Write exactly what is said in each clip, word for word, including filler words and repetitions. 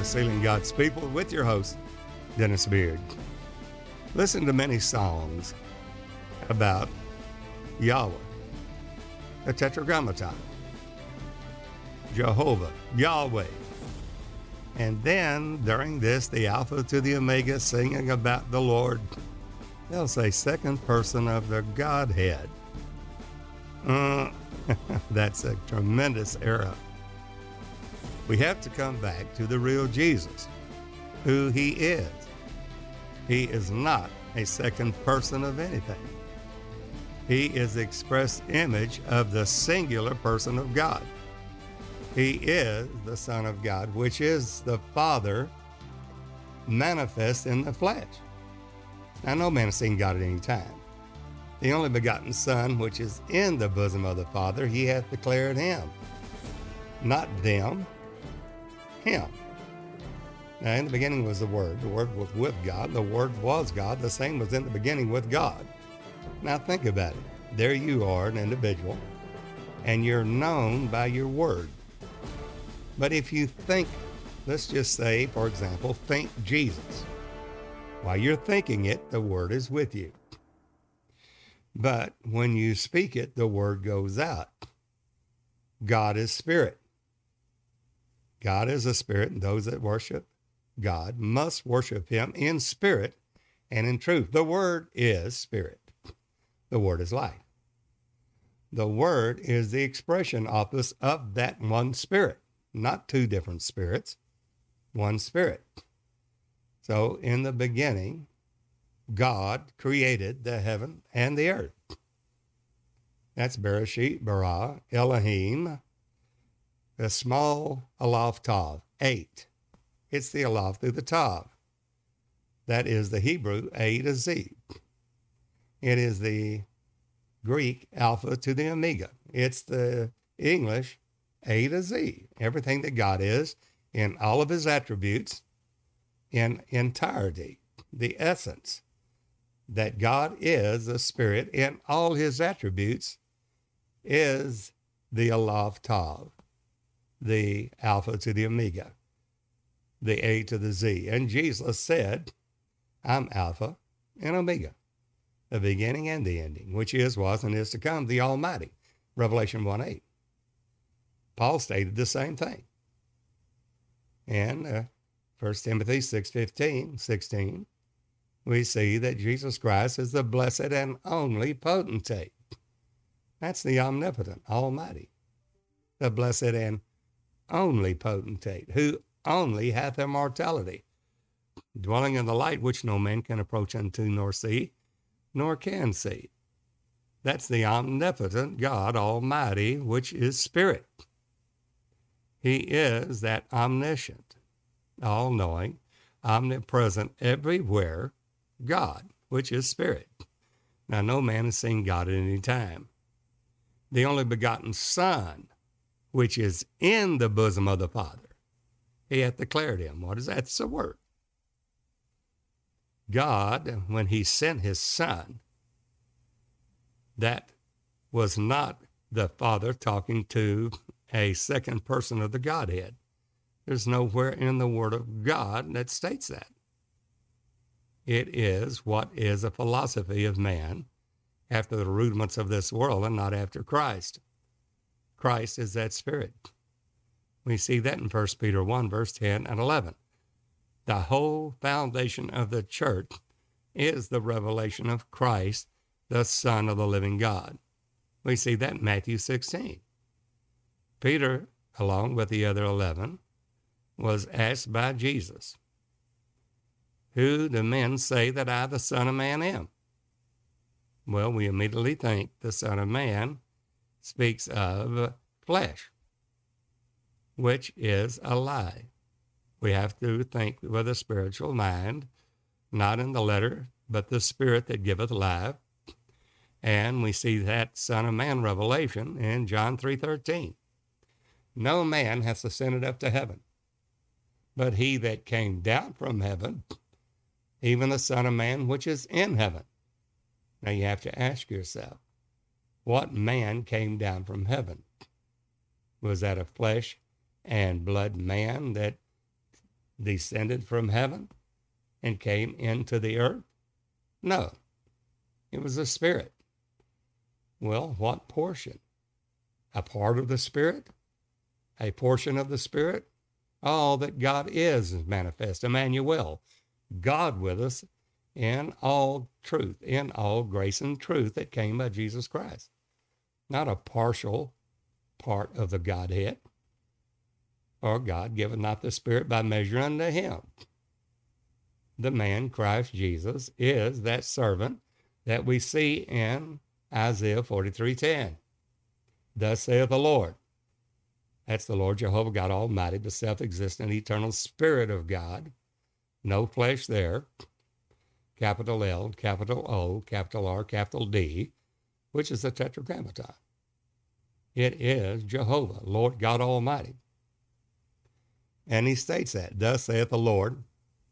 to Sealing God's People with your host, Dennis Beard. Listen to many songs about Yahweh, the Tetragrammaton, Jehovah, Yahweh. And then during this, the Alpha to the Omega singing about the Lord. They'll say second person of the Godhead. Uh, that's a tremendous era. We have to come back to the real Jesus, who he is. He is not a second person of anything. He is the express image of the singular person of God. He is the Son of God, which is the Father manifest in the flesh. Now, no man has seen God at any time. The only begotten Son, which is in the bosom of the Father, he hath declared him. Not them, him. Now, in the beginning was the Word. The Word was with God. The Word was God. The same was in the beginning with God. Now, think about it. There you are, an individual, and you're known by your word. But if you think, let's just say, for example, think Jesus. While you're thinking it, the word is with you. But when you speak it, the word goes out. God is spirit. God is a spirit, and those that worship God must worship him in spirit and in truth. The word is spirit. The word is life. The word is the expression office of that one spirit, not two different spirits, one spirit. So in the beginning, God created the heaven and the earth. That's Bereshit, Barah, Elohim, the small alef-tav, eight. It's the alef through the tav. That is the Hebrew A to Z. It is the Greek alpha to the omega. It's the English A to Z. Everything that God is in all of his attributes in entirety. The essence that God is, the spirit in all his attributes, is the alef-tav, the alpha to the omega, the A to the Z. And Jesus said, I'm alpha and omega, the beginning and the ending, which is, was, and is to come, the Almighty, Revelation one eight. Paul stated the same thing. And uh, First Timothy six fifteen, sixteen, we see that Jesus Christ is the blessed and only potentate. That's the omnipotent, almighty, the blessed and only potentate, who only hath immortality, dwelling in the light which no man can approach unto nor see, nor can see. That's the omnipotent God Almighty, which is spirit. He is that omniscient, all-knowing, omnipresent, everywhere God, which is spirit. Now, no man has seen God at any time. The only begotten Son, which is in the bosom of the Father, he hath declared him. What is that? That's the word. God, when he sent his Son, that was not the Father talking to a second person of the Godhead. There's nowhere in the Word of God that states that. It is what is a philosophy of man after the rudiments of this world and not after Christ. Christ is that Spirit. We see that in First Peter one, verse ten and eleven. The whole foundation of the church is the revelation of Christ, the Son of the living God. We see that in Matthew sixteen. Peter, along with the other eleven, was asked by Jesus, who do men say that I, the Son of Man, am? Well, we immediately think the Son of Man speaks of flesh, which is a lie. We have to think with a spiritual mind, not in the letter, but the spirit that giveth life. And we see that Son of Man revelation in John three thirteen. No man hath ascended up to heaven, but he that came down from heaven, even the Son of Man which is in heaven. Now you have to ask yourself, what man came down from heaven? Was that a flesh and blood man that descended from heaven and came into the earth? No, it was the Spirit. Well, what portion? A part of the Spirit? A portion of the Spirit? All that God is is manifest. Emmanuel, God with us in all truth, in all grace and truth that came by Jesus Christ. Not a partial part of the Godhead. Or God giveth not the Spirit by measure unto him. The man Christ Jesus is that servant that we see in Isaiah forty-three ten. Thus saith the Lord. That's the Lord Jehovah God Almighty, the self-existent eternal Spirit of God. No flesh there. Capital L, capital O, capital R, capital D, which is the Tetragrammaton. It is Jehovah, Lord God Almighty. And he states that, thus saith the Lord,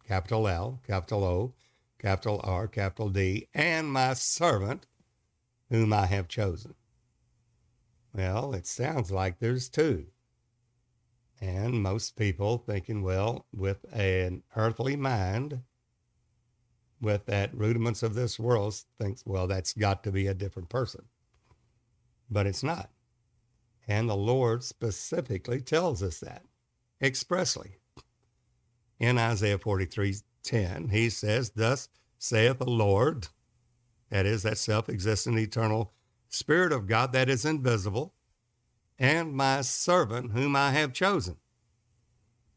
capital L, capital O, capital R, capital D, and my servant, whom I have chosen. Well, it sounds like there's two. And most people thinking, well, with an earthly mind, with that rudiments of this world, thinks, well, that's got to be a different person. But it's not. And the Lord specifically tells us that expressly. In Isaiah forty-three ten, he says, thus saith the Lord, that is, that self-existent eternal Spirit of God that is invisible, and my servant whom I have chosen.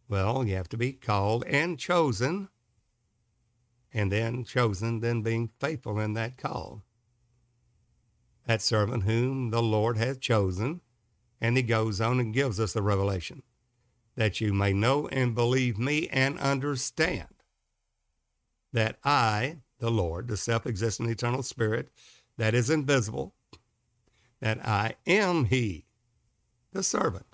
Well, you have to be called and chosen, and then chosen, then being faithful in that call. That servant whom the Lord hath chosen, and he goes on and gives us the revelation, that you may know and believe me and understand that I, the Lord, the self-existent eternal Spirit that is invisible, that I am he, the servant.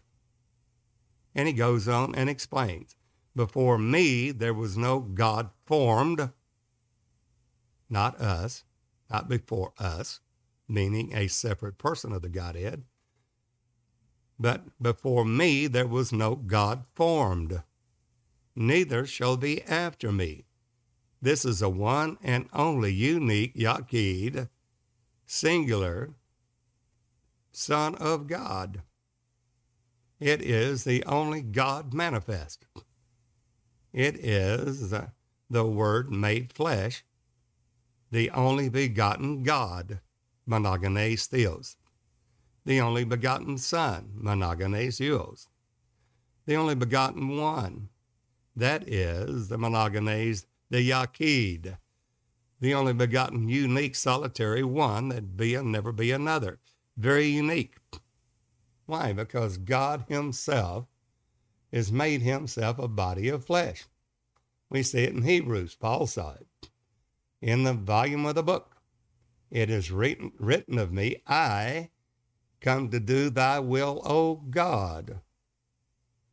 And he goes on and explains, before me there was no God formed, not us, not before us, meaning a separate person of the Godhead, but before me there was no God formed, neither shall be after me. This is a one and only unique Yachid, singular, Son of God. It is the only God manifest. It is the, the Word made flesh, the only begotten God, monogenes theos, the only begotten Son, monogenes huios, the only begotten One, that is the monogenes, the Yachid, the only begotten, unique, solitary One that be and never be another. Very unique. Why? Because God himself has made himself a body of flesh. We see it in Hebrews. Paul saw it. In the volume of the book, it is written, written of me, I come to do thy will, O God,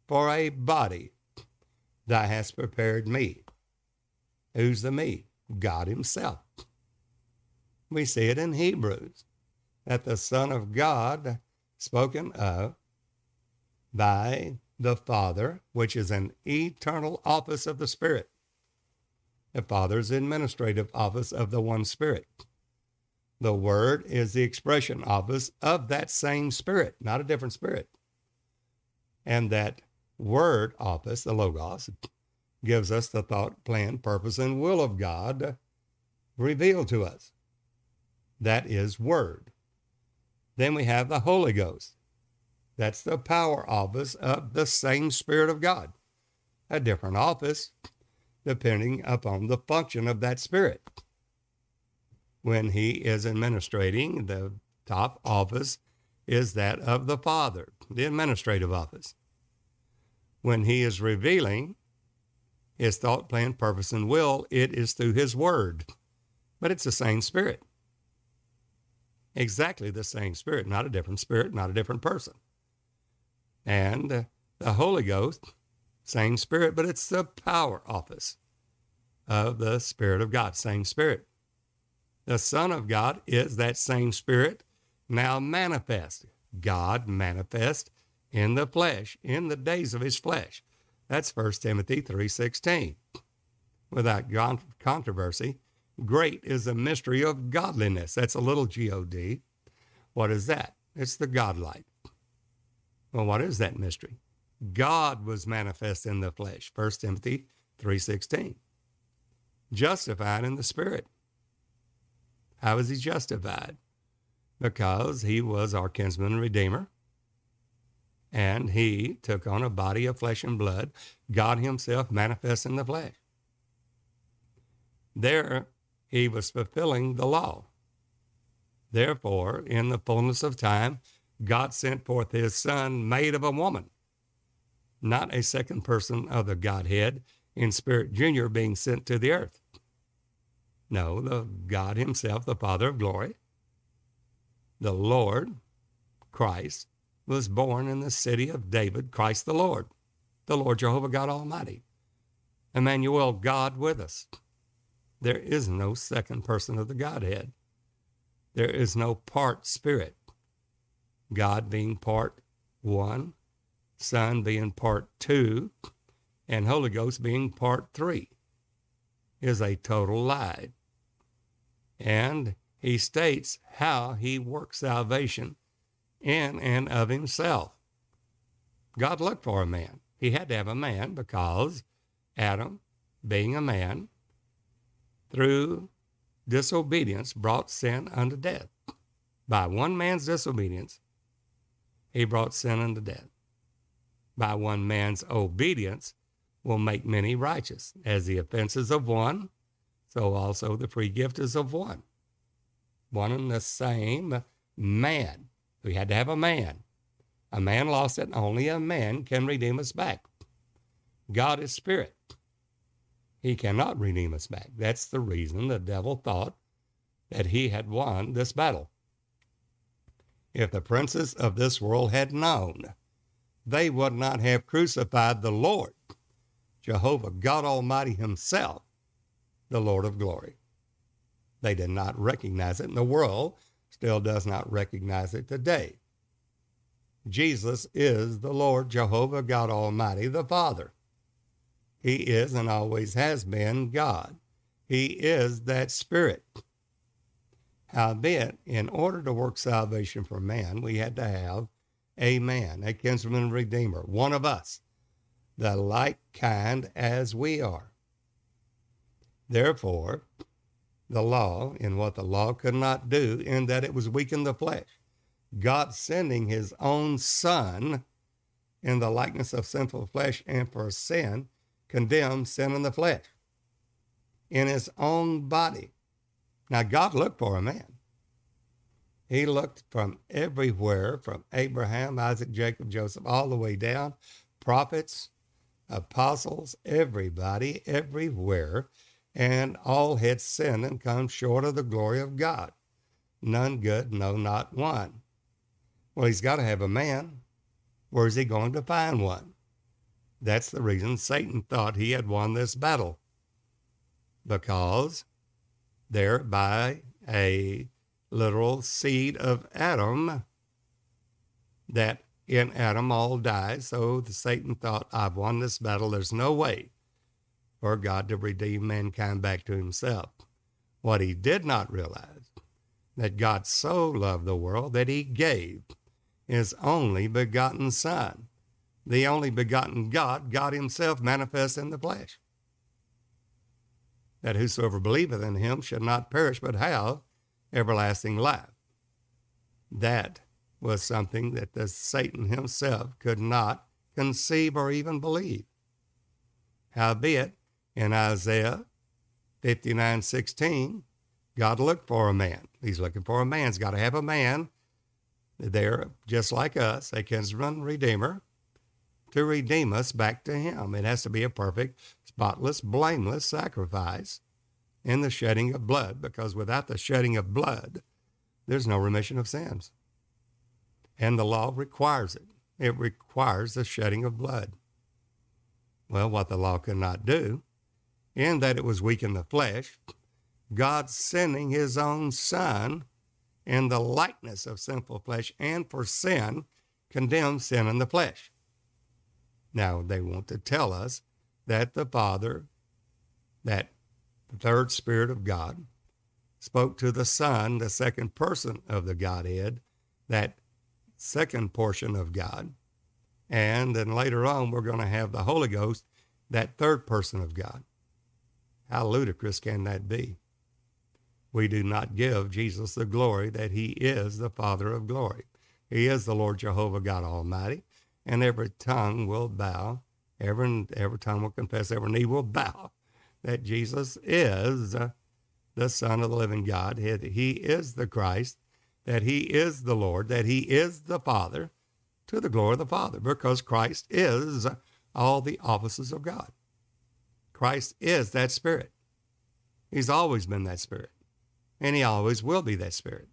for a body thou hast prepared me. Who's the me? God himself. We see it in Hebrews, that the Son of God, spoken of by the Father, which is an eternal office of the Spirit. The Father is the administrative office of the one Spirit. The Word is the expression office of that same Spirit, not a different Spirit. And that Word office, the Logos, gives us the thought, plan, purpose, and will of God revealed to us. That is Word. Then we have the Holy Ghost. That's the power office of the same Spirit of God. A different office depending upon the function of that Spirit. When he is administrating, the top office is that of the Father, the administrative office. When he is revealing his thought, plan, purpose, and will, it is through his Word. But it's the same Spirit. Exactly the same Spirit, not a different Spirit, not a different person. And the Holy Ghost, same Spirit, but it's the power office of the Spirit of God, same Spirit. The Son of God is that same Spirit now manifest. God manifest in the flesh, in the days of his flesh. That's First Timothy three sixteen. Without controversy, great is the mystery of godliness. That's a little G O D. What is that? It's the godlike. Well, what is that mystery? God was manifest in the flesh, First Timothy three sixteen. Justified in the Spirit. How was he justified? Because he was our kinsman redeemer, and he took on a body of flesh and blood, God himself manifest in the flesh. There, he was fulfilling the law. Therefore, in the fullness of time, God sent forth his son, made of a woman, not a second person of the Godhead in Spirit Junior being sent to the earth. No, the God himself, the Father of glory, the Lord, Christ, was born in the city of David, Christ the Lord, the Lord Jehovah God Almighty, Emmanuel, God with us. There is no second person of the Godhead. There is no part spirit. God being part one, Son being part two, and Holy Ghost being part three is a total lie. And he states how he works salvation in and of himself. God looked for a man. He had to have a man because Adam, being a man, through disobedience brought sin unto death. By one man's disobedience, he brought sin unto death. By one man's obedience will make many righteous. As the offenses of one, so also the free gift is of one. One and the same man. We had to have a man. A man lost it. Only a man can redeem us back. God is spirit. He cannot redeem us back. That's the reason the devil thought that he had won this battle. If the princes of this world had known, they would not have crucified the Lord, Jehovah God Almighty himself, the Lord of glory. They did not recognize it, and the world still does not recognize it today. Jesus is the Lord, Jehovah God Almighty, the Father. He is and always has been God. He is that Spirit. Howbeit, in order to work salvation for man, we had to have a man, a kinsman redeemer, one of us, the like kind as we are. Therefore, the law, in what the law could not do, in that it was weak in the flesh, God sending his own Son in the likeness of sinful flesh and for sin, condemned sin in the flesh, in his own body. Now, God looked for a man. He looked from everywhere, from Abraham, Isaac, Jacob, Joseph, all the way down, prophets, apostles, everybody, everywhere, and all had sinned and come short of the glory of God. None good, no, not one. Well, he's got to have a man. Where is he going to find one? That's the reason Satan thought he had won this battle, because there by a literal seed of Adam, that in Adam all die. So the Satan thought, I've won this battle. There's no way for God to redeem mankind back to himself. What he did not realize, that God so loved the world that he gave his only begotten Son, the only begotten God, God himself manifest in the flesh, that whosoever believeth in him should not perish, but have everlasting life. That was something that the Satan himself could not conceive or even believe. Howbeit, in Isaiah fifty-nine sixteen, God looked for a man. He's looking for a man. He's got to have a man there, just like us, a kinsman redeemer, to redeem us back to him. It has to be a perfect, spotless, blameless sacrifice in the shedding of blood, because without the shedding of blood, there's no remission of sins. And the law requires it. It requires the shedding of blood. Well, what the law could not do, in that it was weak in the flesh, God sending his own Son in the likeness of sinful flesh and for sin, condemned sin in the flesh. Now, they want to tell us that the Father, that the third Spirit of God, spoke to the Son, the second person of the Godhead, that second portion of God. And then later on, we're going to have the Holy Ghost, that third person of God. How ludicrous can that be? We do not give Jesus the glory that he is the Father of glory. He is the Lord Jehovah God Almighty, and every tongue will bow, every, every tongue will confess, every knee will bow, that Jesus is the Son of the living God, that he is the Christ, that he is the Lord, that he is the Father, to the glory of the Father, because Christ is all the offices of God. Christ is that Spirit. He's always been that Spirit, and he always will be that Spirit.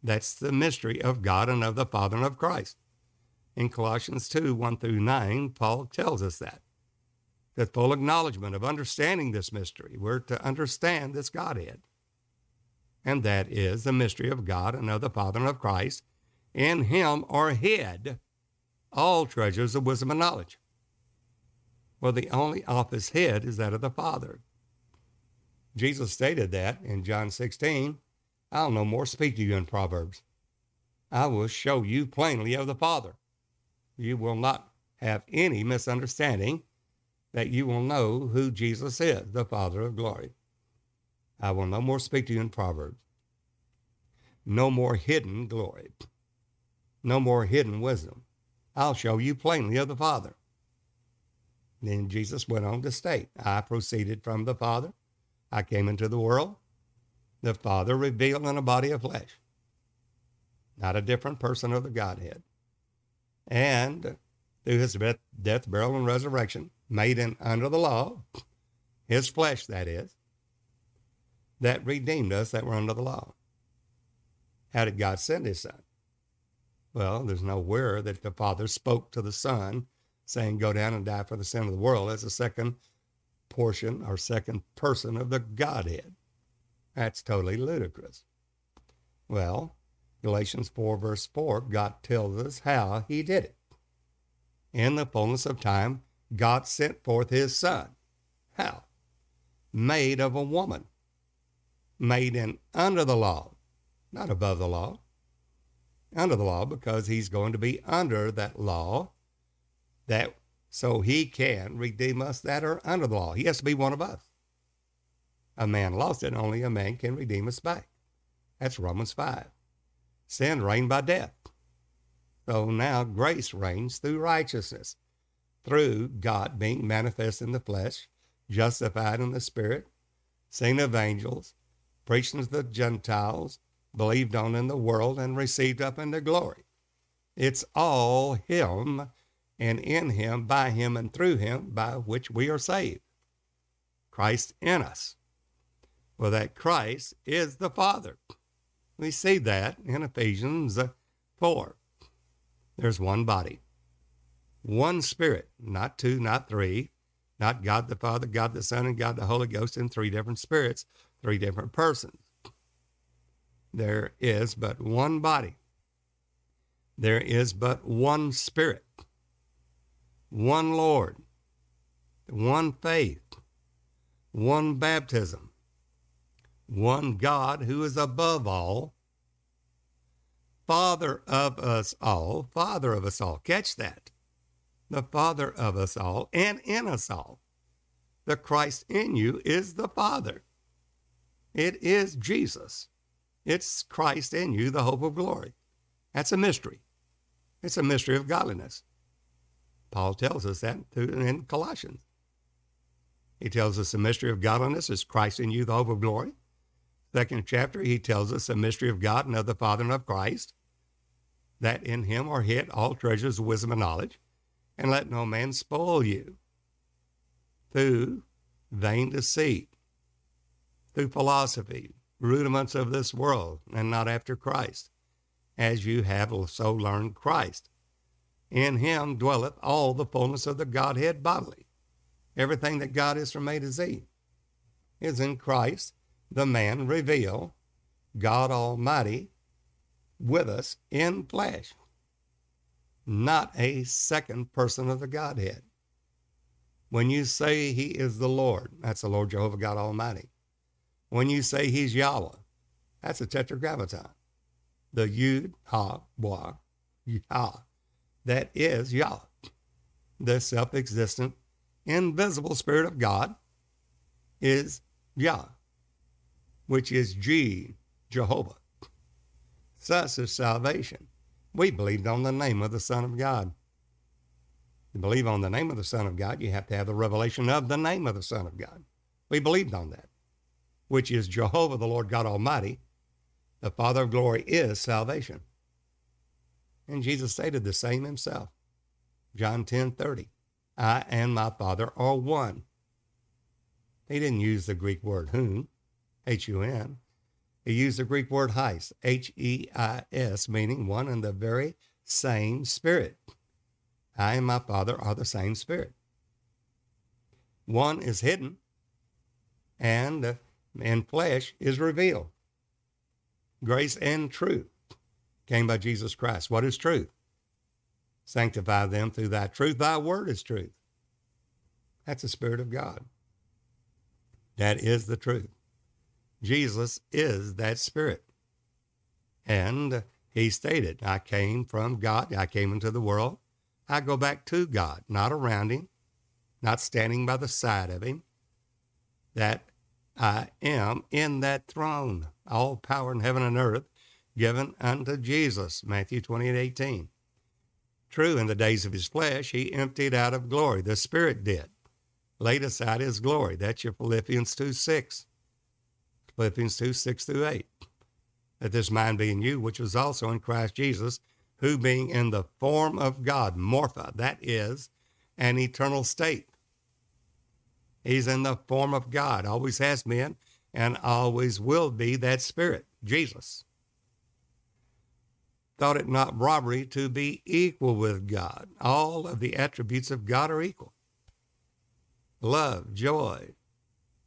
That's the mystery of God and of the Father and of Christ. In Colossians two, one through nine, Paul tells us that. The full acknowledgement of understanding this mystery. We're to understand this Godhead. And that is the mystery of God and of the Father and of Christ. In him are hid all treasures of wisdom and knowledge. Well, the only office hid is that of the Father. Jesus stated that in John sixteen, I'll no more speak to you in Proverbs. I will show you plainly of the Father. You will not have any misunderstanding that you will know who Jesus is, the Father of glory. I will no more speak to you in Proverbs. No more hidden glory. No more hidden wisdom. I'll show you plainly of the Father. Then Jesus went on to state, I proceeded from the Father. I came into the world. The Father revealed in a body of flesh. Not a different person of the Godhead. And through his death, burial, and resurrection, made in under the law, his flesh, that is, that redeemed us that were under the law. How did God send his Son? Well, there's nowhere that the Father spoke to the Son, saying, go down and die for the sin of the world. That's the second portion or second person of the Godhead. That's totally ludicrous. Well, Galatians four, verse four, God tells us how he did it. In the fullness of time, God sent forth his Son. How? Made of a woman. Made in under the law, not above the law. Under the law, because he's going to be under that law, that so he can redeem us that are under the law. He has to be one of us. A man lost it, only a man can redeem us back. That's Romans five. Sin reigned by death. So now grace reigns through righteousness, through God being manifest in the flesh, justified in the Spirit, seen of angels, preached to the Gentiles, believed on in the world, and received up into glory. It's all him, and in him, by him, and through him, by which we are saved. Christ in us. Well, that Christ is the Father. We see that in Ephesians four. There's one body, one Spirit, not two, not three, not God the Father, God the Son, and God the Holy Ghost in three different spirits, three different persons. There is but one body. There is but one Spirit, one Lord, one faith, one baptism, one God who is above all, Father of us all, Father of us all. Catch that. The Father of us all and in us all. The Christ in you is the Father. It is Jesus. It's Christ in you, the hope of glory. That's a mystery. It's a mystery of godliness. Paul tells us that in Colossians. He tells us the mystery of godliness is Christ in you, the hope of glory. Second chapter, he tells us the mystery of God and of the Father and of Christ, that in him are hid all treasures of wisdom and knowledge, and let no man spoil you through vain deceit, through philosophy, rudiments of this world, and not after Christ, as you have so learned Christ. In him dwelleth all the fullness of the Godhead bodily. Everything that God is from A to Z is in Christ, the man revealed, God Almighty, with us in flesh. not a second person of the Godhead. When you say he is the Lord, that's the Lord Jehovah God Almighty. When you say he's Yahweh, that's a Tetragrammaton. The Yud, Ha, Wa, Yah. That is Yah, the self-existent, invisible Spirit of God is Yah, which is G, Jehovah. Such is salvation. We believed on the name of the Son of God. To believe on the name of the Son of God, you have to have the revelation of the name of the Son of God. We believed on that, which is Jehovah, the Lord God Almighty. The Father of glory is salvation. And Jesus stated the same himself. John ten thirty, I and my Father are one. He didn't use the Greek word whom, H U M. He used the Greek word heis, H E I S, meaning one and the very same Spirit. I and my Father are the same Spirit. One is hidden, and in flesh is revealed. Grace and truth came by Jesus Christ. What is truth? Sanctify them through thy truth. Thy word is truth. That's the Spirit of God. That is the truth. Jesus is that Spirit. And he stated, I came from God. I came into the world. I go back to God, not around him, not standing by the side of him, that I am in that throne, all power in heaven and earth, given unto Jesus, Matthew twenty-eight eighteen. True, in the days of his flesh, he emptied out of glory. The Spirit did. Laid aside his glory. That's your Philippians two six. Philippians two six through eight. Let this mind be in you, which was also in Christ Jesus, who being in the form of God, Morpha, that is an eternal state. He's in the form of God, always has been, and always will be that Spirit, Jesus. Thought it not robbery to be equal with God. All of the attributes of God are equal. Love, joy,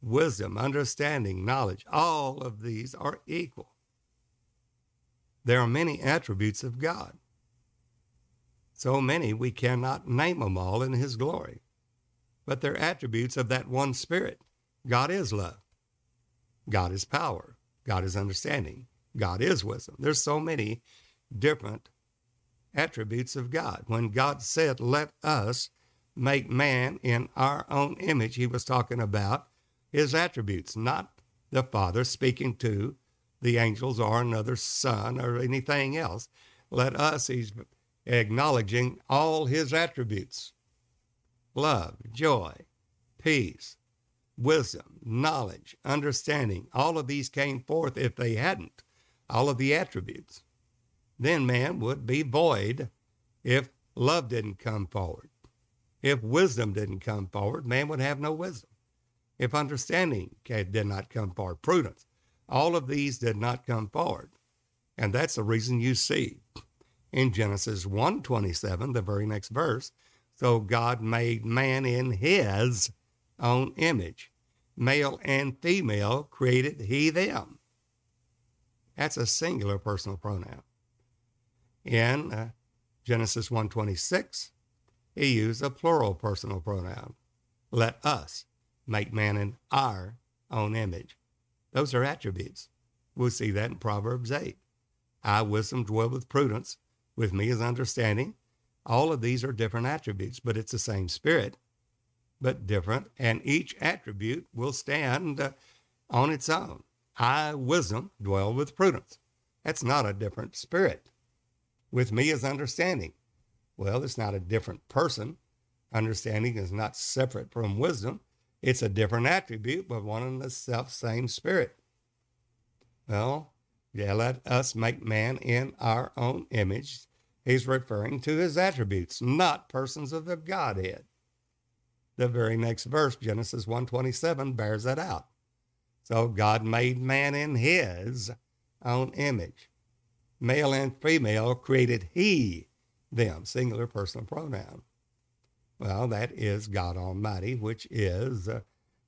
wisdom, understanding, knowledge, all of these are equal. There are many attributes of God. So many we cannot name them all in his glory. But they're attributes of that one Spirit. God is love. God is power. God is understanding. God is wisdom. There's so many different attributes of God. When God said, let us make man in our own image, he was talking about his attributes, not the Father speaking to the angels or another son or anything else. Let us, he's acknowledging all his attributes. Love, joy, peace, wisdom, knowledge, understanding. All of these came forth if they hadn't, all of the attributes. Then man would be void if love didn't come forward. If wisdom didn't come forward, man would have no wisdom. If understanding did not come forward, prudence, all of these did not come forward. And that's the reason you see in Genesis one twenty-seven, the very next verse, so God made man in his own image. Male and female created he them. That's a singular personal pronoun. In uh, Genesis one twenty-six, he used a plural personal pronoun. Let us make man in our own image. Those are attributes. We'll see that in Proverbs eight. I, wisdom, dwell with prudence. With me is understanding. All of these are different attributes, but it's the same Spirit, but different. And each attribute will stand uh, on its own. I, wisdom, dwell with prudence. That's not a different Spirit. With me is understanding. Well, it's not a different person. Understanding is not separate from wisdom. It's a different attribute, but one and the self same Spirit. Well, yeah, let us make man in our own image. He's referring to his attributes, not persons of the Godhead. The very next verse, Genesis one twenty-seven, bears that out. So God made man in his own image. Male and female created he them, singular personal pronoun. Well, that is God Almighty, which is, uh,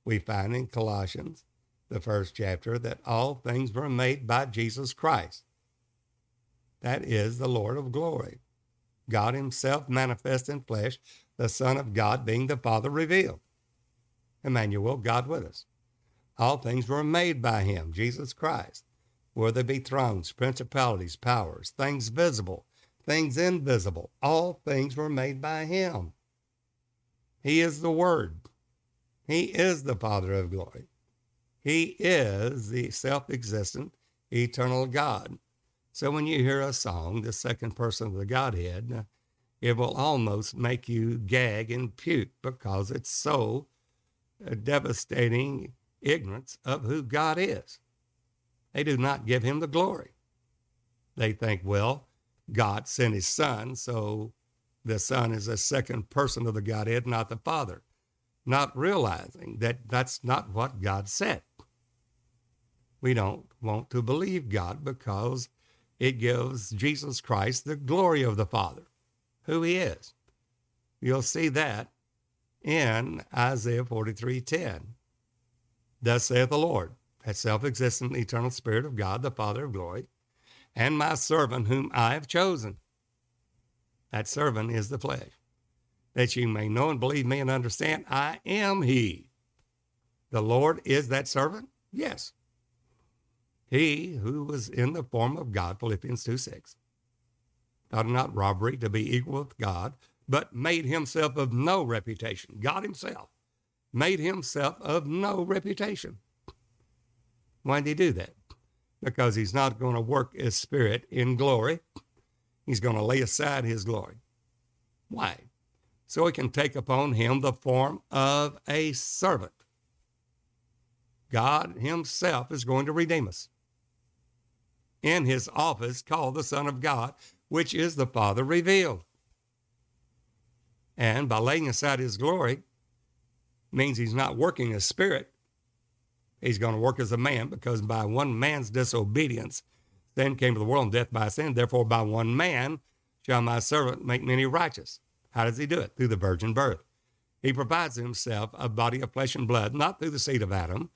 we find in Colossians, the first chapter, that all things were made by Jesus Christ. That is the Lord of glory. God himself manifest in flesh, the Son of God being the Father revealed. Emmanuel, God with us. All things were made by him, Jesus Christ, whether it be thrones, principalities, powers, things visible, things invisible. All things were made by him. He is the Word. He is the Father of glory. He is the self-existent, eternal God. So when you hear a song, the second person of the Godhead, it will almost make you gag and puke because it's so devastating ignorance of who God is. They do not give him the glory. They think, well, God sent his Son, so the Son is a second person of the Godhead, not the Father, not realizing that that's not what God said. We don't want to believe God because it gives Jesus Christ the glory of the Father, who he is. You'll see that in Isaiah forty-three ten. Thus saith the Lord, that self-existent eternal Spirit of God, the Father of glory, and my servant whom I have chosen. That servant is the flesh, that you may know and believe me and understand I am he. The Lord is that servant? Yes. He who was in the form of God, Philippians two six, thought it not robbery to be equal with God, but made himself of no reputation. God himself made himself of no reputation. Why did he do that? Because he's not going to work his Spirit in glory. He's going to lay aside his glory. Why? So he can take upon him the form of a servant. God himself is going to redeem us in his office called the Son of God, which is the Father revealed. And by laying aside his glory means he's not working as Spirit. He's going to work as a man, because by one man's disobedience, sin came to the world, and death by sin. Therefore, by one man shall my servant make many righteous. How does he do it? Through the virgin birth. He provides himself a body of flesh and blood, not through the seed of Adam,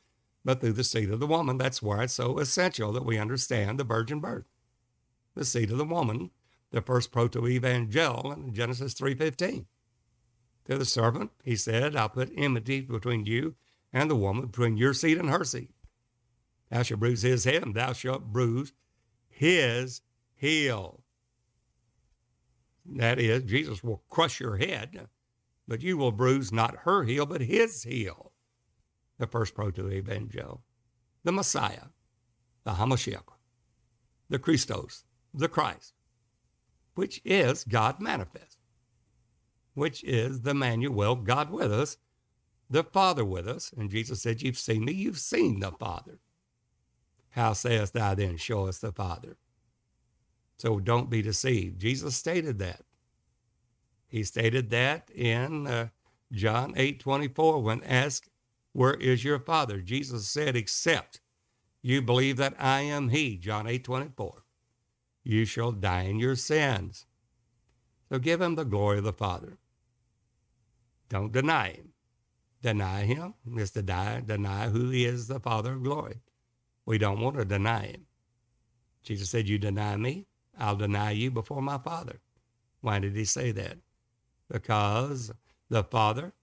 but through the seed of the woman. That's why it's so essential that we understand the virgin birth. The seed of the woman, the first proto-evangel in Genesis three fifteen. To the serpent, he said, I'll put enmity between you and the woman, between your seed and her seed. Thou shalt bruise his head, and thou shalt bruise his heel. That is, Jesus will crush your head, but you will bruise not her heel, but his heel. The first proto-evangel, the Messiah, the Hamashiach, the Christos, the Christ, which is God manifest, which is the Emmanuel, God with us, the Father with us. And Jesus said, you've seen me, you've seen the Father. How sayest thou then, show us the Father? So don't be deceived. Jesus stated that. He stated that in uh, John eight twenty-four, when asked, where is your Father? Jesus said, except you believe that I am he, John eight twenty-four, you shall die in your sins. So give him the glory of the Father. Don't deny him. Deny him is to die, deny who he is, the Father of glory. We don't want to deny him. Jesus said, you deny me, I'll deny you before my Father. Why did he say that? Because the Father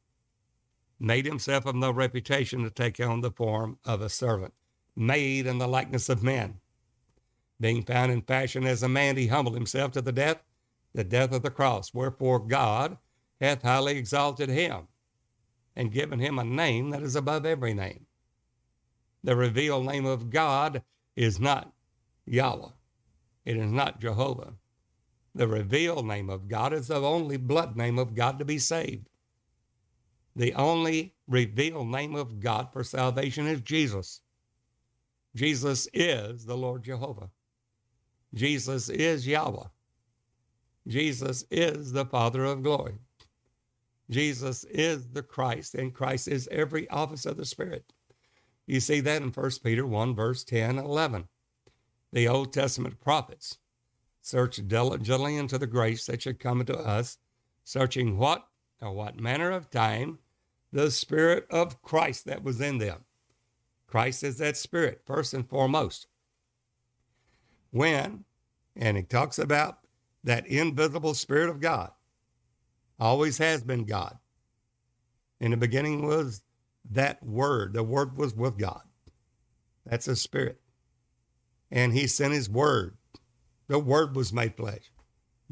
made himself of no reputation to take on the form of a servant, made in the likeness of men. Being found in fashion as a man, he humbled himself to the death, the death of the cross. Wherefore God hath highly exalted him and given him a name that is above every name. The revealed name of God is not Yahweh. It is not Jehovah. The revealed name of God is the only blood name of God to be saved. The only revealed name of God for salvation is Jesus. Jesus is the Lord Jehovah. Jesus is Yahweh. Jesus is the Father of glory. Jesus is the Christ, and Christ is every office of the Spirit. You see that in First Peter one, verse ten and eleven. The Old Testament prophets searched diligently into the grace that should come unto us, searching what or what manner of time the Spirit of Christ that was in them. Christ is that Spirit, first and foremost. When, and it talks about that invisible Spirit of God, always has been God. In the beginning was that Word. The Word was with God. That's His Spirit. And He sent His Word. The Word was made flesh.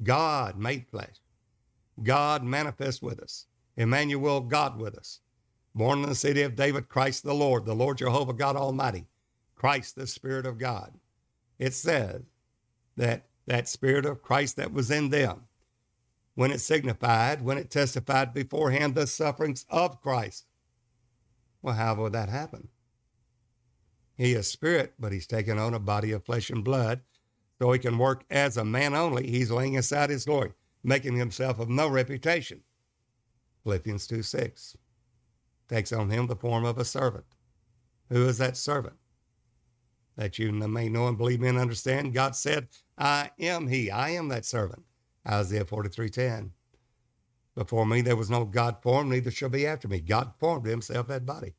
God made flesh. God manifest with us. Emmanuel, God with us. Born in the city of David, Christ the Lord, the Lord Jehovah God Almighty, Christ the Spirit of God. It says that that Spirit of Christ that was in them, when it signified, when it testified beforehand the sufferings of Christ. Well, how will that happen? He is Spirit, but He's taken on a body of flesh and blood, so He can work as a man only. He's laying aside His glory, making Himself of no reputation. Philippians two six takes on Him the form of a servant. Who is that servant? That you may know and believe me and understand. God said, I am He. I am that servant. Isaiah forty-three ten. Before me there was no God formed, neither shall be after me. God formed Himself that body.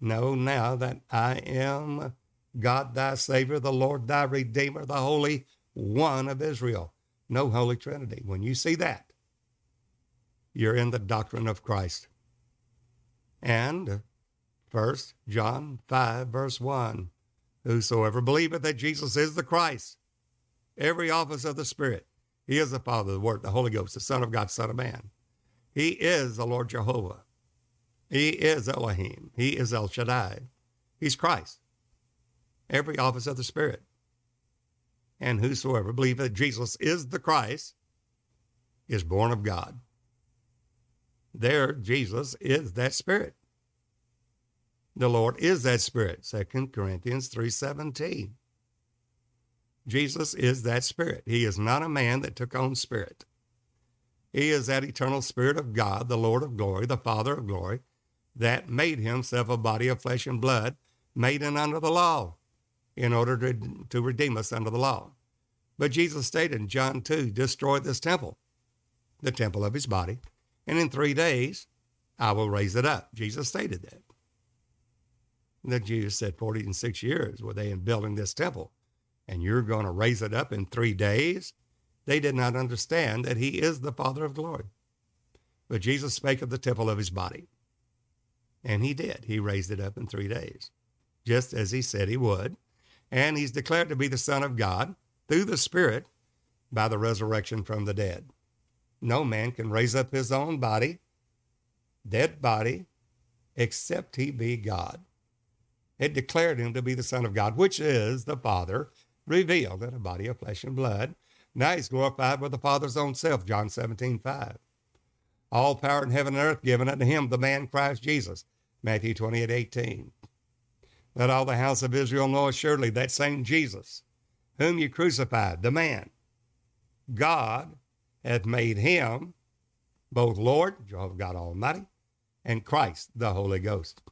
Know now that I am God thy Savior, the Lord thy Redeemer, the Holy One of Israel. No Holy Trinity. When you see that, you're in the doctrine of Christ. And First John five, verse one, whosoever believeth that Jesus is the Christ, every office of the Spirit, He is the Father, the Word, the Holy Ghost, the Son of God, Son of Man. He is the Lord Jehovah. He is Elohim. He is El Shaddai. He's Christ. Every office of the Spirit. And whosoever believeth that Jesus is the Christ is born of God. There, Jesus is that Spirit. The Lord is that Spirit. Second Corinthians three seventeen. Jesus is that Spirit. He is not a man that took on spirit. He is that eternal Spirit of God, the Lord of glory, the Father of glory, that made Himself a body of flesh and blood, made and under the law, in order to, to redeem us under the law. But Jesus stated in John two, destroy this temple, the temple of His body, and in three days, I will raise it up. Jesus stated that. The Jews said, forty and six years were they in building this temple, and you're going to raise it up in three days? They did not understand that He is the Father of glory. But Jesus spake of the temple of His body, and He did. He raised it up in three days, just as He said He would. And He's declared to be the Son of God through the Spirit by the resurrection from the dead. No man can raise up his own body, dead body, except he be God. It declared Him to be the Son of God, which is the Father revealed in a body of flesh and blood. Now He's glorified with the Father's own self, John seventeen five. All power in heaven and earth given unto Him, the man Christ Jesus, Matthew twenty-eight eighteen. Let all the house of Israel know assuredly that same Jesus, whom you crucified, the man, God hath made Him both Lord, Jehovah God Almighty, and Christ, the Holy Ghost.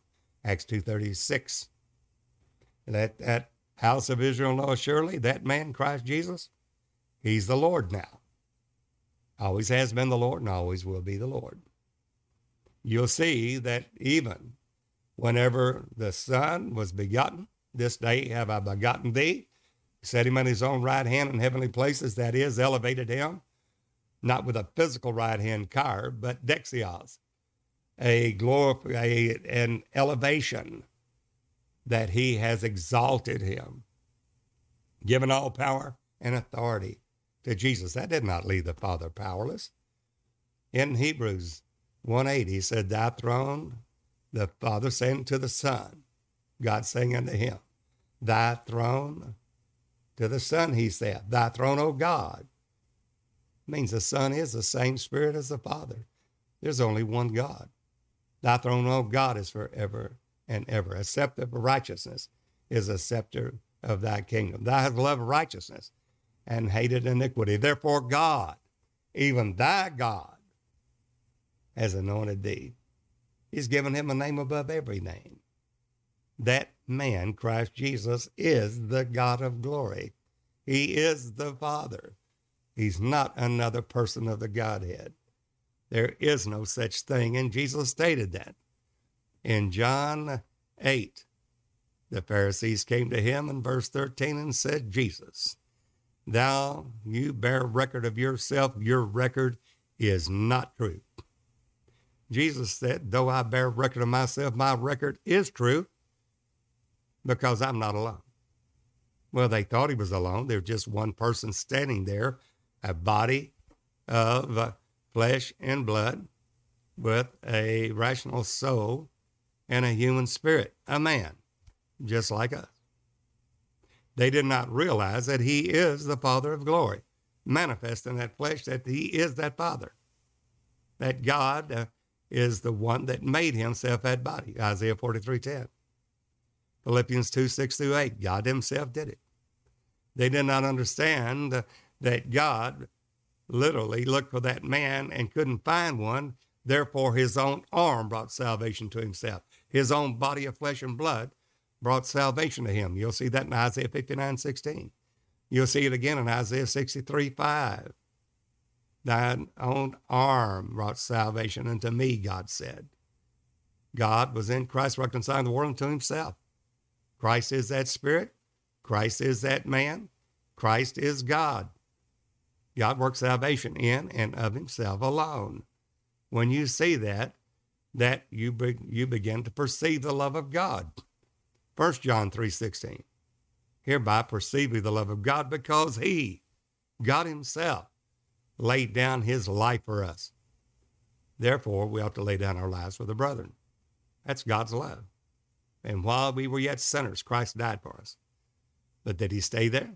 Acts two thirty-six. Let that house of Israel know surely that man, Christ Jesus, He's the Lord now. Always has been the Lord and always will be the Lord. You'll see that even whenever the Son was begotten, this day have I begotten thee, set Him on His own right hand in heavenly places, that is, elevated Him, not with a physical right hand car, but dexios, a glorif- a, an elevation that He has exalted Him, given all power and authority to Jesus. That did not leave the Father powerless. In Hebrews one eight, He said, thy throne, the Father saying to the Son, God saying unto Him, thy throne, to the Son He said, thy throne, O God, means the Son is the same Spirit as the Father. There's only one God. Thy throne, O God, is forever and ever. A scepter of righteousness is a scepter of thy kingdom. Thou hast loved righteousness and hated iniquity. Therefore God, even thy God, has anointed thee. He's given Him a name above every name. That man, Christ Jesus, is the God of glory. He is the Father. He's not another person of the Godhead. There is no such thing, and Jesus stated that. In John eight, the Pharisees came to Him in verse thirteen and said, Jesus, Thou, you bear record of yourself. Your record is not true. Jesus said, though I bear record of myself, my record is true because I'm not alone. Well, they thought he was alone. There was just one person standing there, a body of flesh and blood with a rational soul and a human spirit, a man, just like us. They did not realize that he is the Father of glory, manifest in that flesh, that he is that Father, that God uh, is the one that made himself that body, Isaiah forty-three ten. Philippians two six through eight, God himself did it. They did not understand uh, that God literally looked for that man and couldn't find one. Therefore, his own arm brought salvation to himself. His own body of flesh and blood brought salvation to him. You'll see that in Isaiah fifty-nine sixteen. You'll see it again in Isaiah sixty-three five. Thine own arm brought salvation unto me, God said. God was in Christ reconciling the world unto himself. Christ is that spirit. Christ is that man. Christ is God. God works salvation in and of himself alone. When you see that, that you be, you begin to perceive the love of God. First John three sixteen, hereby perceive we the love of God because he, God himself, laid down his life for us. Therefore, we ought to lay down our lives for the brethren. That's God's love. And while we were yet sinners, Christ died for us. But did he stay there?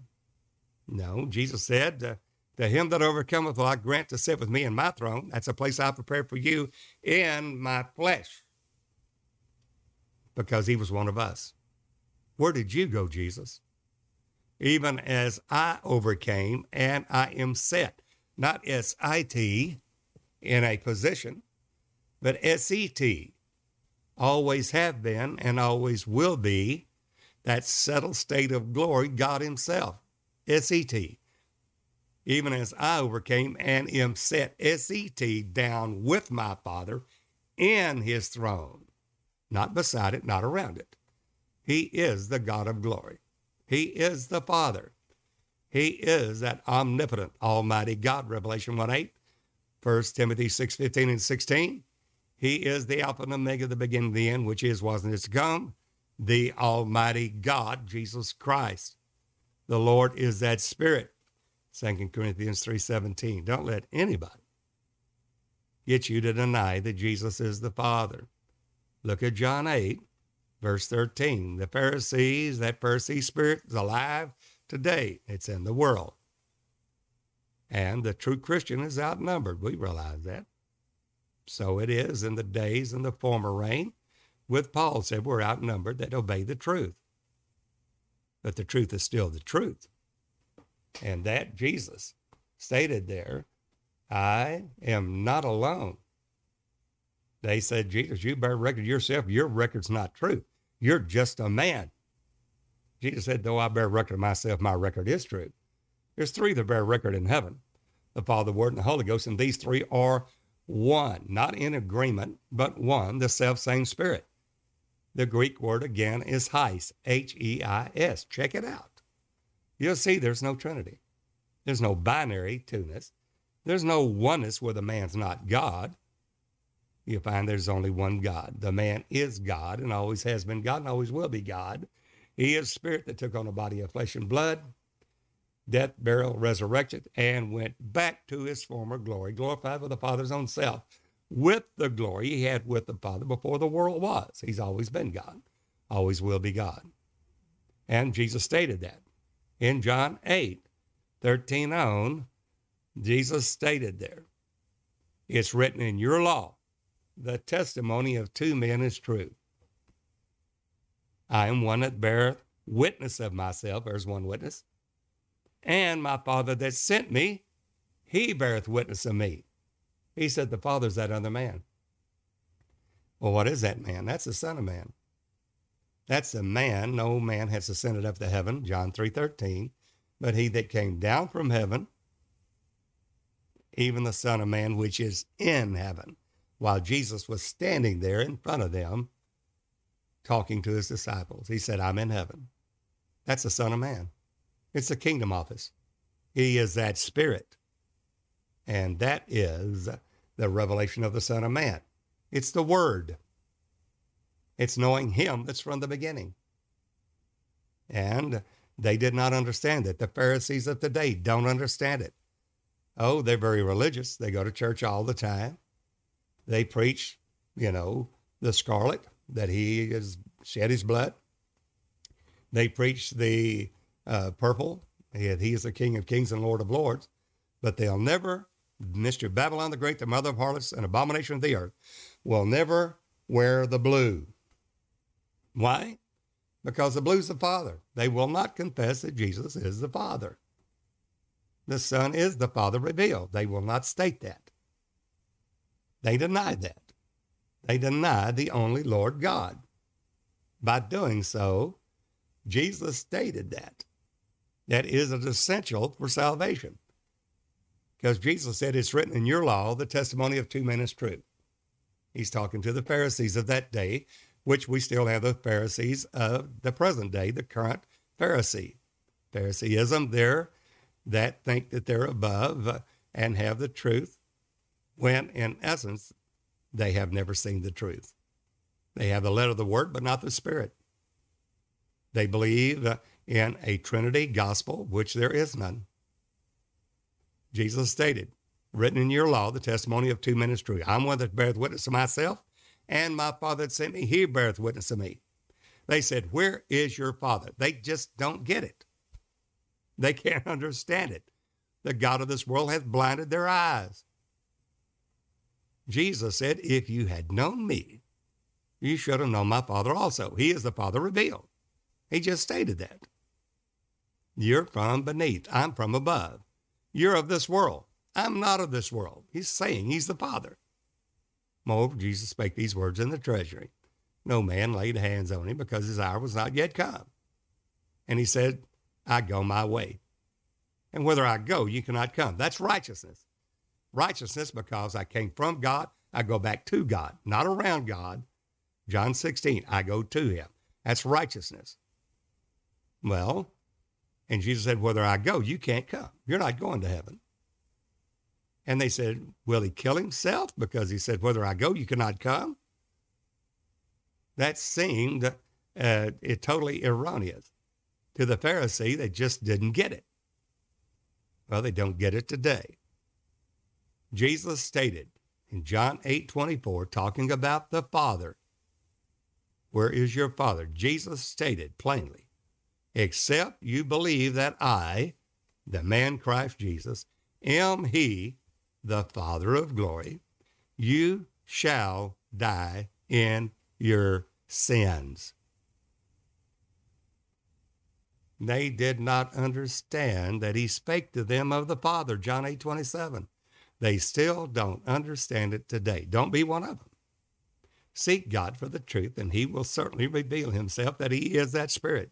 No, Jesus said, uh, to him that overcometh will I grant to sit with me in my throne. That's a place I prepare for you in my flesh. Because he was one of us. Where did you go, Jesus? Even as I overcame and I am set. Not S I T in a position, but S E T. Always have been and always will be that settled state of glory, God himself. S E T. Even as I overcame and am set, S E T, down with my Father in his throne, not beside it, not around it. He is the God of glory. He is the Father. He is that omnipotent, almighty God, Revelation one eight, First Timothy six fifteen and sixteen. He is the Alpha and Omega, the beginning and the end, which is, was, and is to come, the almighty God, Jesus Christ. The Lord is that Spirit. Second Corinthians three seventeen. Don't let anybody get you to deny that Jesus is the Father. Look at John eight, verse thirteen. The Pharisees, that Pharisee spirit is alive today. It's in the world. And the true Christian is outnumbered. We realize that. So it is in the days in the former reign with Paul said, we're outnumbered that obey the truth. But the truth is still the truth. And that Jesus stated there, I am not alone. They said, Jesus, you bear record yourself. Your record's not true. You're just a man. Jesus said, though I bear record of myself, my record is true. There's three that bear record in heaven, the Father, the Word, and the Holy Ghost. And these three are one, not in agreement, but one, the self-same Spirit. The Greek word again is heis, H E I S. Check it out. You'll see there's no Trinity. There's no binary two-ness. There's no oneness where the man's not God. You find there's only one God. The man is God and always has been God and always will be God. He is spirit that took on a body of flesh and blood, death, burial, resurrection, and went back to his former glory, glorified with the Father's own self, with the glory he had with the Father before the world was. He's always been God, always will be God. And Jesus stated that. In John eight, thirteen on, Jesus stated there, it's written in your law, the testimony of two men is true. I am one that beareth witness of myself, there's one witness, and my Father that sent me, he beareth witness of me. He said, the Father's that other man. Well, what is that man? That's the Son of Man. That's the man, no man has ascended up to heaven, John three thirteen, but he that came down from heaven, even the Son of Man, which is in heaven, while Jesus was standing there in front of them, talking to his disciples. He said, I'm in heaven. That's the Son of Man. It's the kingdom office. He is that Spirit. And that is the revelation of the Son of Man. It's the Word. It's knowing Him that's from the beginning. And they did not understand it. The Pharisees of today don't understand it. Oh, they're very religious. They go to church all the time. They preach, you know, the scarlet, that He has shed His blood. They preach the uh, purple, that He is the King of Kings and Lord of Lords. But they'll never, Mister Babylon the Great, the mother of harlots, an abomination of the earth, will never wear the blue. Why? Because the blue's the Father. They will not confess that Jesus is the Father. The Son is the Father revealed. They will not state that. They deny that. They deny the only Lord God. By doing so, Jesus stated that. That is an essential for salvation. Because Jesus said, it's written in your law, the testimony of two men is true. He's talking to the Pharisees of that day, which we still have the Pharisees of the present day, the current Pharisee. Phariseeism, they're that think that they're above and have the truth, when in essence, they have never seen the truth. They have the letter of the word, but not the Spirit. They believe in a Trinity gospel, which there is none. Jesus stated, written in your law, the testimony of two men is true. I'm one that beareth witness of myself, and my Father that sent me, He beareth witness of me. They said, where is your Father? They just don't get it. They can't understand it. The God of this world hath blinded their eyes. Jesus said, if you had known me, you should have known my Father also. He is the Father revealed. He just stated that. You're from beneath. I'm from above. You're of this world. I'm not of this world. He's saying He's the Father. Moreover, Jesus spake these words in the treasury. No man laid hands on Him, because His hour was not yet come. And He said, I go my way. And whither I go, you cannot come. That's righteousness. Righteousness, because I came from God, I go back to God, not around God. John sixteen, I go to Him. That's righteousness. Well, and Jesus said, whither I go, you can't come. You're not going to heaven. And they said, will He kill Himself? Because He said, whither I go, you cannot come. That seemed uh, it totally erroneous. To the Pharisee, they just didn't get it. Well, they don't get it today. Jesus stated in John eight twenty-four, talking about the Father, where is your Father? Jesus stated plainly, except you believe that I, the man Christ Jesus, am He, the Father of glory, you shall die in your sins. They did not understand that He spake to them of the Father, John eight twenty-seven. They still don't understand it today. Don't be one of them. Seek God for the truth, and He will certainly reveal Himself, that He is that Spirit.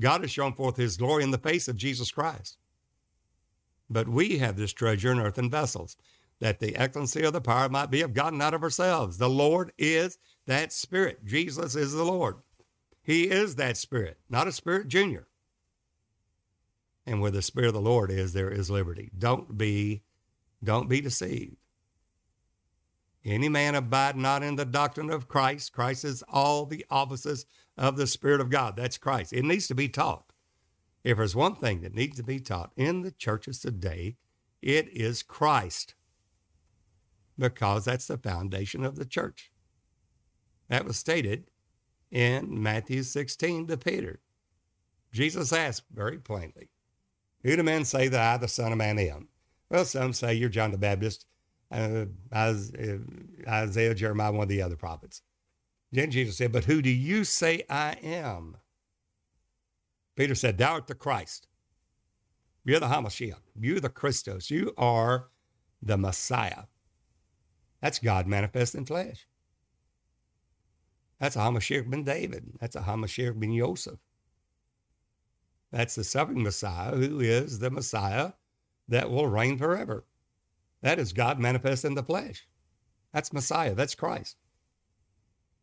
God has shown forth His glory in the face of Jesus Christ. But we have this treasure in earthen vessels, that the excellency of the power might be of God, not of ourselves. The Lord is that Spirit. Jesus is the Lord. He is that Spirit, not a Spirit junior. And where the Spirit of the Lord is, there is liberty. Don't be, don't be deceived. Any man abide not in the doctrine of Christ. Christ is all the offices of the Spirit of God. That's Christ. It needs to be taught. If there's one thing that needs to be taught in the churches today, it is Christ, because that's the foundation of the church. That was stated in Matthew sixteen to Peter. Jesus asked very plainly, who do men say that I, the Son of Man, am? Well, some say you're John the Baptist, uh, Isaiah, Jeremiah, one of the other prophets. Then Jesus said, but who do you say I am? Peter said, thou art the Christ. You're the Hamashiach. You're the Christos. You are the Messiah. That's God manifest in flesh. That's a Hamashiach ben David. That's a Hamashiach ben Yosef. That's the suffering Messiah, who is the Messiah that will reign forever. That is God manifest in the flesh. That's Messiah. That's Christ.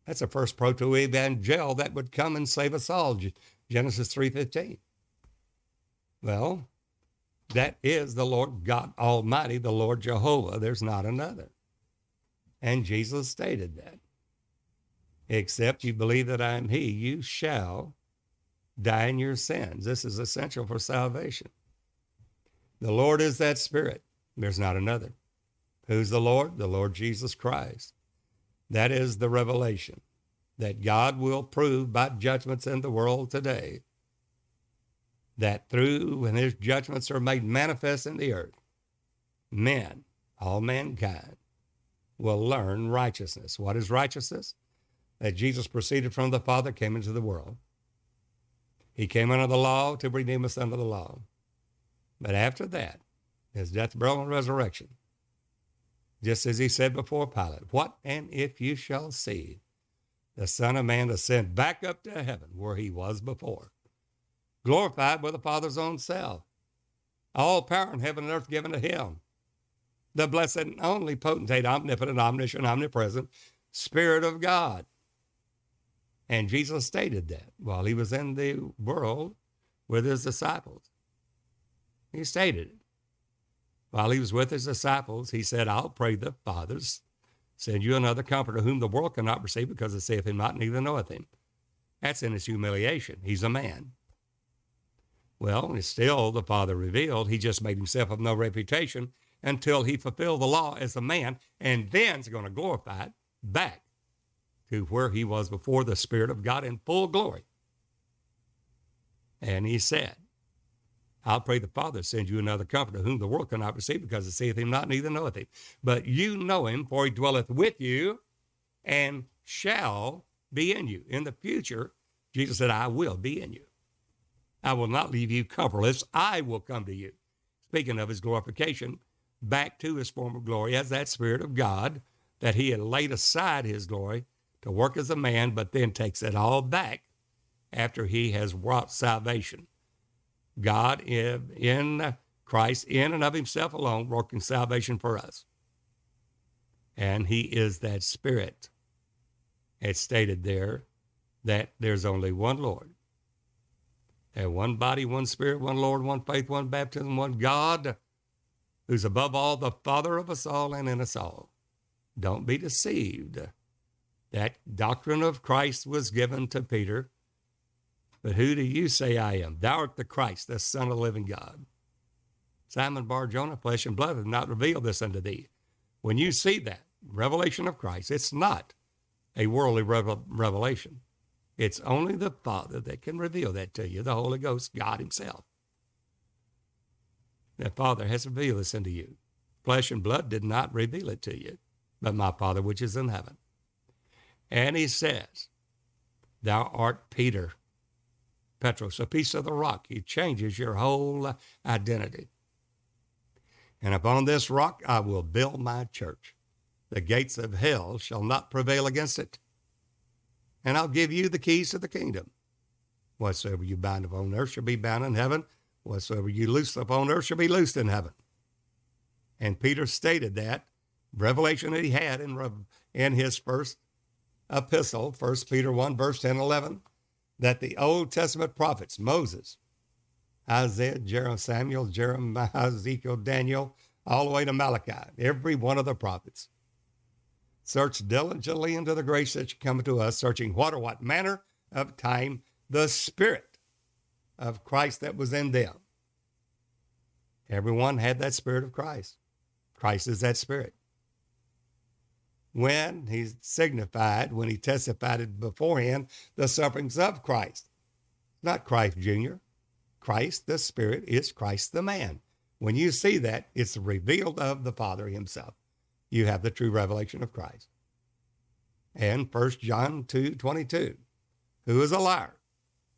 That's the first proto-evangel that would come and save us all. Genesis three fifteen. Well, That is the Lord God Almighty, the Lord Jehovah. There's not another. And Jesus stated that. Except you believe that I am he, you shall die in your sins. This is essential for salvation. The Lord is that Spirit. There's not another. Who's the Lord? The Lord Jesus Christ. That is the revelation that God will prove by judgments in the world today, that through when his judgments are made manifest in the earth, men, all mankind, will learn righteousness. What is righteousness? That Jesus proceeded from the Father, came into the world. He came under the law to redeem us under the law. But after that, his death, burial, and resurrection, just as he said before Pilate, what and if you shall see the Son of Man ascend back up to heaven where he was before, glorified with the Father's own self, all power in heaven and earth given to him, the blessed and only potentate, omnipotent, omniscient, omnipresent Spirit of God. And Jesus stated that while he was in the world with his disciples. He stated it. While he was with his disciples, he said, I'll pray the Father, send you another comforter whom the world cannot receive because it saith him not, neither knoweth him. That's in his humiliation. He's a man. Well, it's still the Father revealed. He just made himself of no reputation until he fulfilled the law as a man, and then's going to glorify it back to where he was before, the Spirit of God in full glory. And he said, I'll pray the Father send you another comforter whom the world cannot receive because it seeth him not, neither knoweth him. But you know him, for he dwelleth with you and shall be in you. In the future, Jesus said, I will be in you. I will not leave you comfortless. I will come to you. Speaking of his glorification, back to his former glory as that Spirit of God, that he had laid aside his glory to work as a man, but then takes it all back after he has wrought salvation. God in Christ, in and of himself alone, working salvation for us. And he is that Spirit. It's stated there that there's only one Lord. And one body, one Spirit, one Lord, one faith, one baptism, one God, who's above all the Father of us all and in us all. Don't be deceived. That doctrine of Christ was given to Peter. But who do you say I am? Thou art the Christ, the Son of the living God. Simon Bar-Jonah, flesh and blood, hath not revealed this unto thee. When you see that revelation of Christ, it's not a worldly revel- revelation. It's only the Father that can reveal that to you, the Holy Ghost, God himself. The Father has revealed this unto you. Flesh and blood did not reveal it to you, but my Father which is in heaven. And he says, thou art Peter, Petros, a piece of the rock. He changes your whole identity. And upon this rock I will build my church. The gates of hell shall not prevail against it. And I'll give you the keys to the kingdom. Whatsoever you bind upon earth shall be bound in heaven. Whatsoever you loose upon earth shall be loosed in heaven. And Peter stated that revelation that he had in, in his first epistle, First Peter one, verse ten, eleven, that the Old Testament prophets, Moses, Isaiah, Jeremiah, Samuel, Jeremiah, Ezekiel, Daniel, all the way to Malachi, every one of the prophets, search diligently into the grace that should come to us, searching what or what manner of time the Spirit of Christ that was in them. Everyone had that Spirit of Christ. Christ is that Spirit. When he signified, when he testified it beforehand, the sufferings of Christ, not Christ Junior, Christ the Spirit is Christ the man. When you see that, it's revealed of the Father himself. You have the true revelation of Christ. And First John two twenty-two, who is a liar,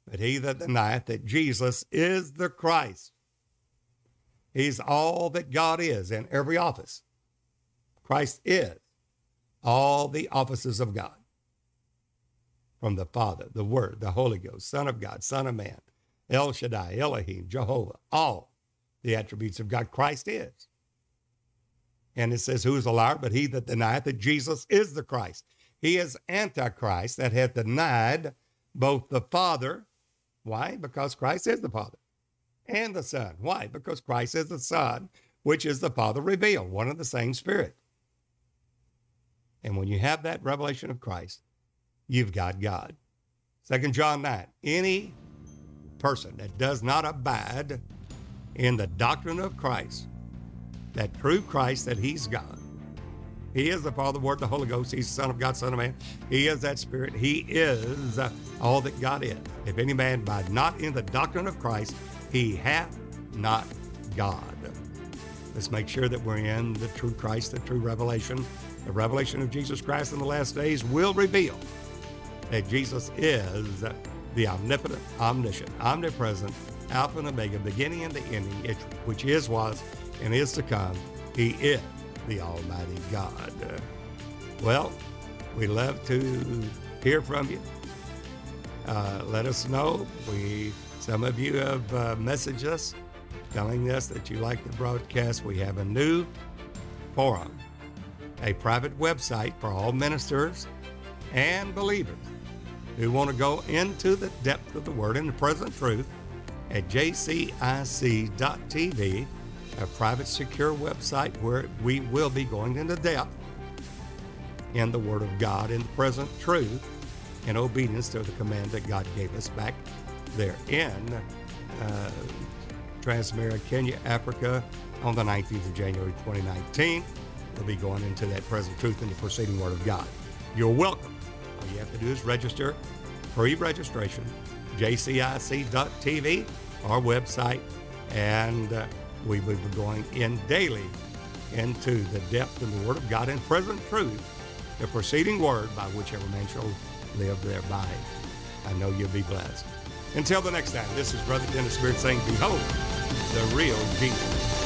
but he that denieth that Jesus is the Christ. He's all that God is in every office. Christ is all the offices of God, from the Father, the Word, the Holy Ghost, Son of God, Son of Man, El Shaddai, Elohim, Jehovah, all the attributes of God, Christ is. And it says, who is a liar but he that denieth that Jesus is the Christ? He is Antichrist that hath denied both the Father. Why? Because Christ is the Father. and the Son. Why? Because Christ is the Son, which is the Father revealed, one of the same Spirit. And when you have that revelation of Christ, you've got God. Second John nine, any person that does not abide in the doctrine of Christ, that true Christ, that he's God. He is the Father, the Word, the Holy Ghost. He's the Son of God, Son of Man. He is that Spirit. He is all that God is. If any man abide not in the doctrine of Christ, he hath not God. Let's make sure that we're in the true Christ, the true revelation. The revelation of Jesus Christ in the last days will reveal that Jesus is the omnipotent, omniscient, omnipresent, Alpha and Omega, beginning and the ending, it, which is, was, and is to come. He is the Almighty God. Uh, well, we love to hear from you. Uh, let us know. We some of you have uh, messaged us telling us that you like the broadcast. We have a new forum, a private website for all ministers and believers who want to go into the depth of the Word and the present truth at j c i c dot t v, a private, secure website where we will be going into depth in the Word of God, in the present truth, in obedience to the command that God gave us back there in uh, Transmara, Kenya, Africa, on the nineteenth of January, twenty nineteen. We'll be going into that present truth and the preceding Word of God. You're welcome. All you have to do is register, free registration, j c i c dot t v, our website, and uh, we will be going in daily into the depth of the Word of God and present truth, the preceding Word by which every man shall live thereby. I know you'll be blessed. Until the next time, this is Brother Dennis Beard saying, behold, the real Jesus.